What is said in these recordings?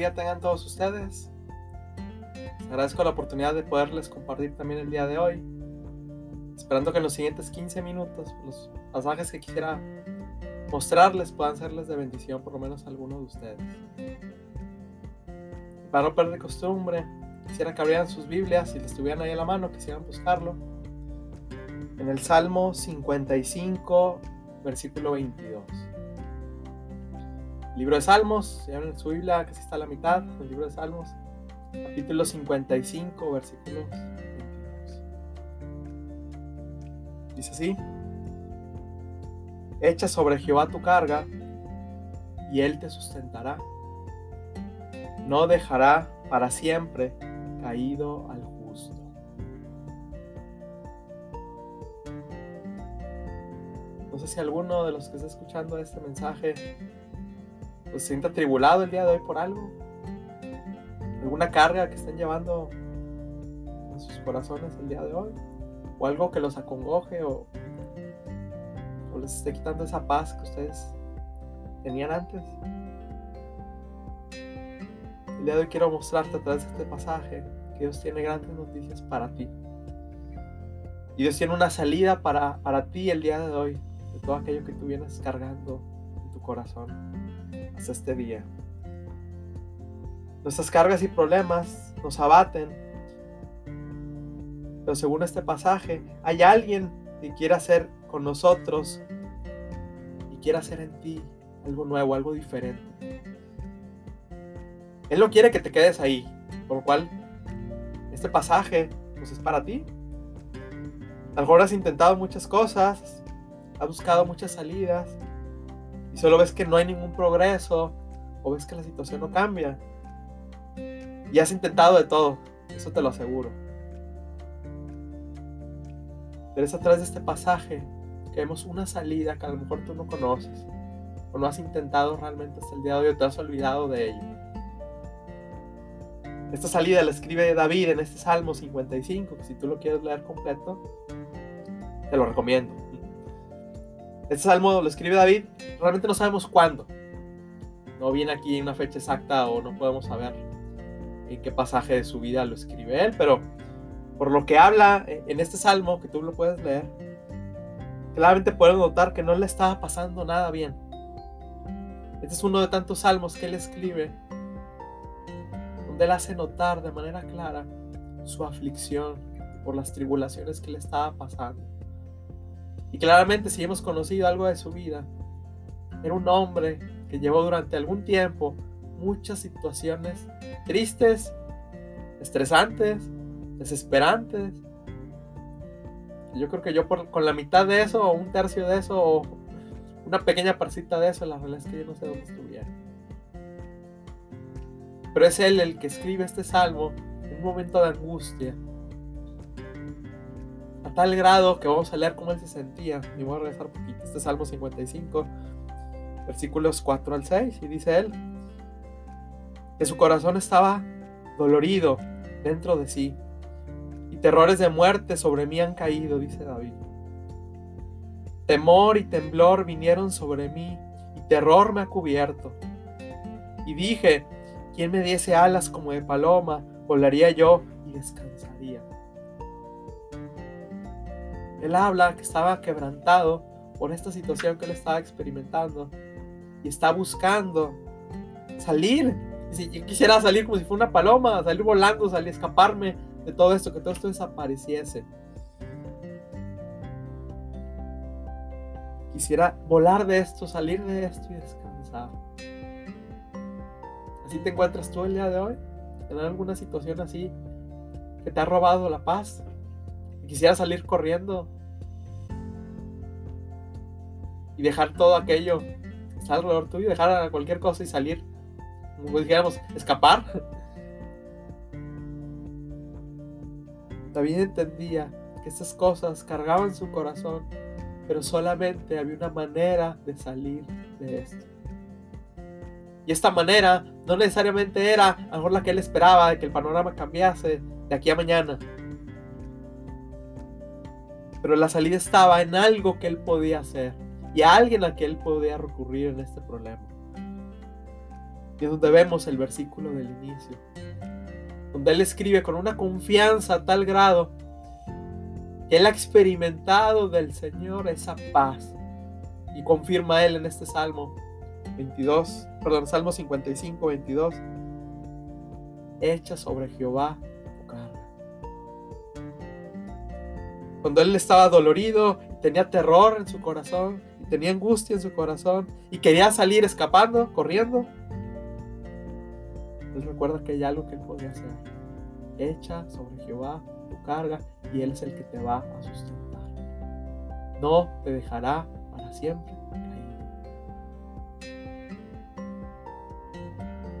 día tengan todos ustedes. Les agradezco la oportunidad de poderles compartir también el día de hoy, esperando que en los siguientes 15 minutos los pasajes que quisiera mostrarles puedan serles de bendición por lo menos a alguno de ustedes. Para no perder costumbre, quisiera que abrieran sus Biblias, si les tuvieran ahí a la mano, quisieran buscarlo, en el Salmo 55, versículo 22. El libro de Salmos, ya en su Biblia casi está a la mitad, el libro de Salmos, capítulo 55, versículo 22. Dice así: echa sobre Jehová tu carga, y Él te sustentará. No dejará para siempre caído al justo. No sé si alguno de los que está escuchando este mensaje se siente atribulado el día de hoy por algo, alguna carga que estén llevando en sus corazones el día de hoy, o algo que los acongoje o les esté quitando esa paz que ustedes tenían antes. El día de hoy quiero mostrarte a través de este pasaje que Dios tiene grandes noticias para ti. Y Dios tiene una salida para ti el día de hoy, de todo aquello que tú vienes cargando en tu corazón hasta este día. Nuestras cargas y problemas nos abaten, pero según este pasaje, hay alguien que quiere hacer con nosotros y quiere hacer en ti algo nuevo, algo diferente. Él no quiere que te quedes ahí, por lo cual este pasaje pues es para ti. A lo mejor has intentado muchas cosas, has buscado muchas salidas y solo ves que no hay ningún progreso o ves que la situación no cambia. Y has intentado de todo, eso te lo aseguro. Pero es a través de este pasaje que vemos una salida que a lo mejor tú no conoces o no has intentado realmente hasta el día de hoy o te has olvidado de ella. Esta salida la escribe David en este Salmo 55, que si tú lo quieres leer completo, te lo recomiendo. Este Salmo lo escribe David, realmente no sabemos cuándo. No viene aquí una fecha exacta o no podemos saber en qué pasaje de su vida lo escribe él, pero por lo que habla en este Salmo, que tú lo puedes leer, claramente podemos notar que no le estaba pasando nada bien. Este es uno de tantos salmos que él escribe, él hace notar de manera clara su aflicción por las tribulaciones que le estaba pasando. Y claramente, si hemos conocido algo de su vida, era un hombre que llevó durante algún tiempo muchas situaciones tristes, estresantes, desesperantes. Yo creo que con la mitad de eso, o un tercio de eso, o una pequeña parcita de eso, la verdad es que yo no sé dónde estuviera. Pero es él el que escribe este salmo en un momento de angustia, a tal grado que vamos a leer cómo él se sentía. Y voy a regresar un poquito. Este Salmo 55, versículos 4 al 6, y dice él que su corazón estaba dolorido dentro de sí, y terrores de muerte sobre mí han caído, dice David. Temor y temblor vinieron sobre mí, y terror me ha cubierto. Y dije: ¿quién me diese alas como de paloma? Volaría yo y descansaría. Él habla que estaba quebrantado por esta situación que él estaba experimentando y está buscando salir. Dice: yo quisiera salir como si fuera una paloma, salir volando, salir, escaparme de todo esto, que todo esto desapareciese. Quisiera volar de esto, salir de esto y descansar. ¿Así te encuentras tú el día de hoy? ¿En alguna situación así que te ha robado la paz? ¿Quisieras salir corriendo y dejar todo aquello que está alrededor tuyo, dejar cualquier cosa y salir, como dijéramos, escapar? David entendía que estas cosas cargaban su corazón, pero solamente había una manera de salir de esto. Y esta manera no necesariamente era a lo mejor la que él esperaba, de que el panorama cambiase de aquí a mañana. Pero la salida estaba en algo que él podía hacer y a alguien a quien él podía recurrir en este problema. que es donde vemos el versículo del inicio, donde él escribe con una confianza a tal grado que él ha experimentado del Señor esa paz, y confirma él en este Salmo 55, 22, echa sobre Jehová tu carga. Cuando él estaba dolorido, tenía terror en su corazón, y tenía angustia en su corazón, y quería salir escapando, corriendo, él recuerda que hay algo que él podía hacer. Echa sobre Jehová tu carga, y él es el que te va a sustentar. No te dejará para siempre caído.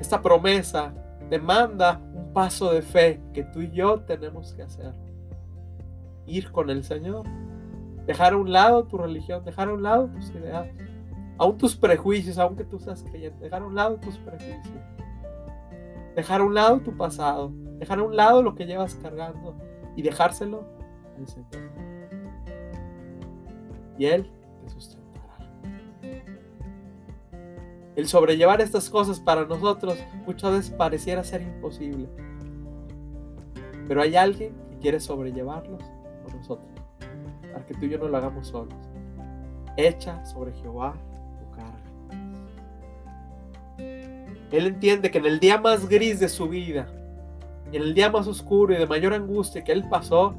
Esta promesa demanda un paso de fe que tú y yo tenemos que hacer. Ir con el Señor. Dejar a un lado tu religión, dejar a un lado tus ideas, aún tus prejuicios, aunque tú seas creyente, dejar a un lado tus prejuicios. Dejar a un lado tu pasado, dejar a un lado lo que llevas cargando y dejárselo al Señor. Y Él te sustentará. El sobrellevar estas cosas para nosotros muchas veces pareciera ser imposible. Pero hay alguien que quiere sobrellevarlos por nosotros, para que tú y yo no lo hagamos solos. Echa sobre Jehová tu carga. Él entiende que en el día más gris de su vida, en el día más oscuro y de mayor angustia que él pasó,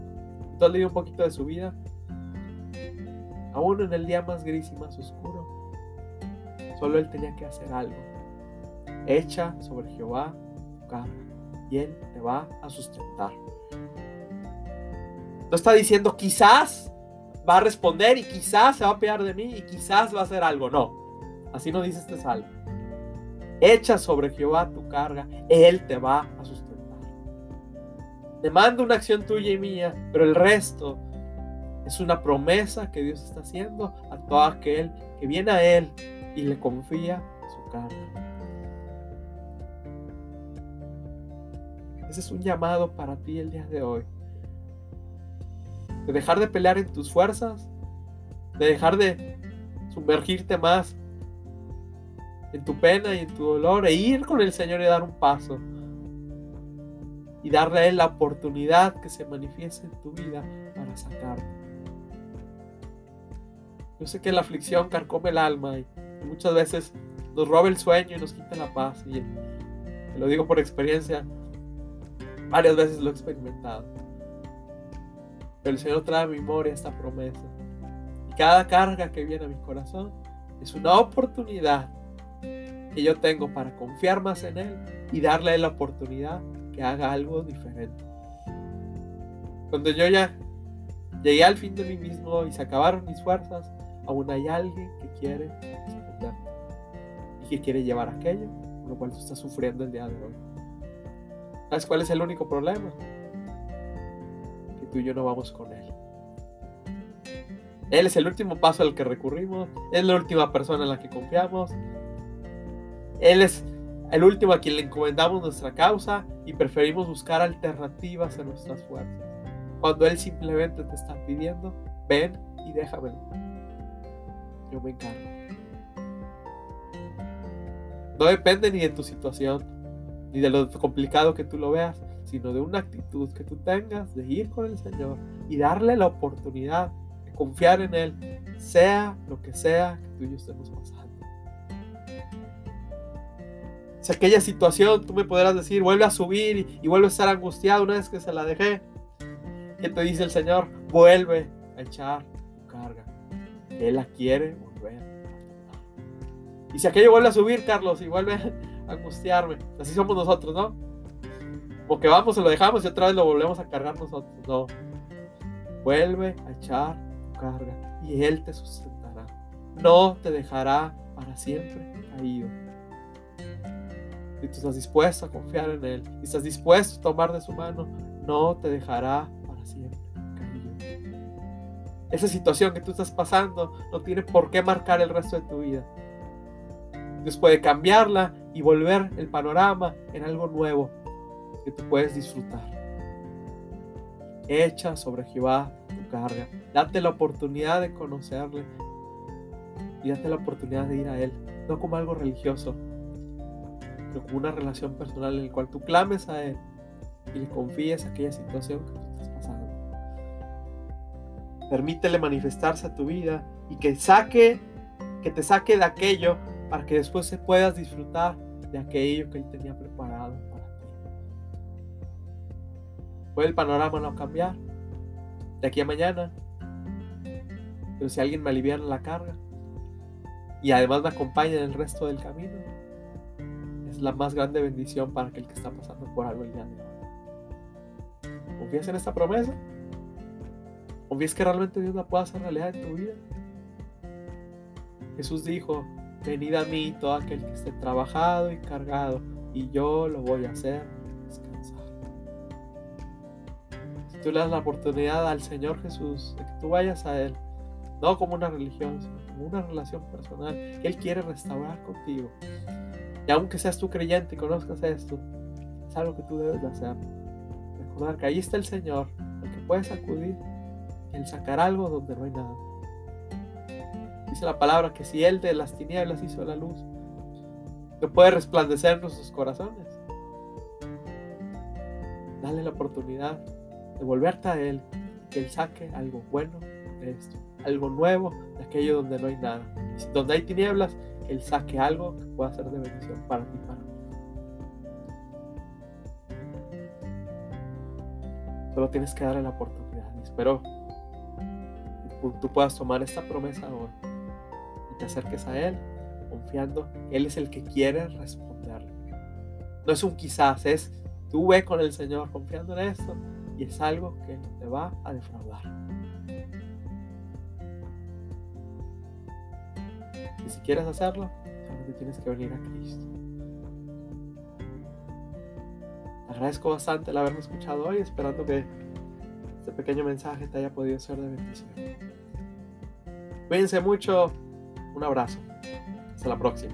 tú has leído un poquito de su vida, aún en el día más gris y más oscuro, solo él tenía que hacer algo. Echa sobre Jehová tu carga y él te va a sustentar. No está diciendo quizás va a responder y quizás se va a piar de mí y quizás va a hacer algo. No, así no dice este salmo. Echa sobre Jehová tu carga, Él te va a sustentar. Demanda una acción tuya y mía, pero el resto es una promesa que Dios está haciendo a todo aquel que viene a Él y le confía su carga. Ese es un llamado para ti el día de hoy. De dejar de pelear en tus fuerzas, de dejar de sumergirte más en tu pena y en tu dolor, e ir con el Señor y dar un paso y darle a Él la oportunidad que se manifieste en tu vida para sacarte. Yo sé que la aflicción carcome el alma y muchas veces nos roba el sueño y nos quita la paz, y te lo digo por experiencia, varias veces lo he experimentado, pero el Señor trae a mi memoria esta promesa, y cada carga que viene a mi corazón es una oportunidad que yo tengo para confiar más en Él y darle la oportunidad que haga algo diferente. Cuando yo ya llegué al fin de mí mismo y se acabaron mis fuerzas, aún hay alguien que quiere responder y que quiere llevar aquello por lo cual tú estás sufriendo el día de hoy. ¿Sabes cuál es el único problema? Que tú y yo no vamos con Él. Él es el último paso al que recurrimos, es la última persona en la que confiamos, Él es el último a quien le encomendamos nuestra causa y preferimos buscar alternativas a nuestras fuerzas. Cuando Él simplemente te está pidiendo, ven y déjame. Yo me encargo. No depende ni de tu situación, ni de lo complicado que tú lo veas, sino de una actitud que tú tengas de ir con el Señor y darle la oportunidad de confiar en Él, sea que tú y yo estemos pasando. Si aquella situación, tú me podrás decir, vuelve a subir y vuelve a estar angustiado una vez que se la dejé. ¿Qué te dice el Señor? Vuelve a echar tu carga. Él la quiere volver. Y si aquello vuelve a subir, Carlos, y vuelve a angustiarme. Así somos nosotros, ¿no? Porque vamos, se lo dejamos y otra vez lo volvemos a cargar nosotros. No. Vuelve a echar tu carga y Él te sustentará. No te dejará para siempre caído. Si tú estás dispuesto a confiar en Él y estás dispuesto a tomar de su mano, no te dejará para siempre caído. Esa situación que tú estás pasando no tiene por qué marcar el resto de tu vida. Dios puede cambiarla y volver el panorama en algo nuevo que tú puedes disfrutar. Echa sobre Jehová tu carga. Date la oportunidad de conocerle y date la oportunidad de ir a Él, no como algo religioso, pero como una relación personal en la cual tú clames a Él y le confíes aquella situación que tú estás pasando. Permítele manifestarse a tu vida y que te saque de aquello para que después se puedas disfrutar de aquello que Él tenía preparado para ti. ¿Puede el panorama no cambiar de aquí a mañana? Pero si alguien me aliviana la carga y además me acompaña en el resto del camino, es la más grande bendición para aquel que está pasando por algo el día de hoy. ¿Confías en esta promesa? ¿Confías que realmente Dios la pueda hacer realidad en tu vida? Jesús dijo: venid a mí todo aquel que esté trabajado y cargado, y yo lo voy a hacer descansar. Si tú le das la oportunidad al Señor Jesús de que tú vayas a Él, no como una religión, sino como una relación personal que Él quiere restaurar contigo. Y aunque seas tú creyente y conozcas esto, es algo que tú debes de hacer. Recordar que ahí está el Señor, el que puedes acudir, el sacar algo donde no hay nada. Dice la palabra que si Él de las tinieblas hizo la luz, no puede resplandecer en nuestros corazones. Dale la oportunidad de volverte a Él, que Él saque algo bueno de esto, algo nuevo de aquello donde no hay nada. Y si donde hay tinieblas, Él saque algo que pueda ser de bendición para ti y para mí. Solo tienes que darle la oportunidad. Espero que tú puedas tomar esta promesa hoy y te acerques a Él confiando que Él es el que quiere responderle. No es un quizás, es tú ve con el Señor confiando en esto y es algo que no te va a defraudar. Y si quieres hacerlo, solamente tienes que venir a Cristo. Te agradezco bastante el haberme escuchado hoy, esperando que este pequeño mensaje te haya podido ser de bendición. Cuídense mucho, un abrazo, hasta la próxima.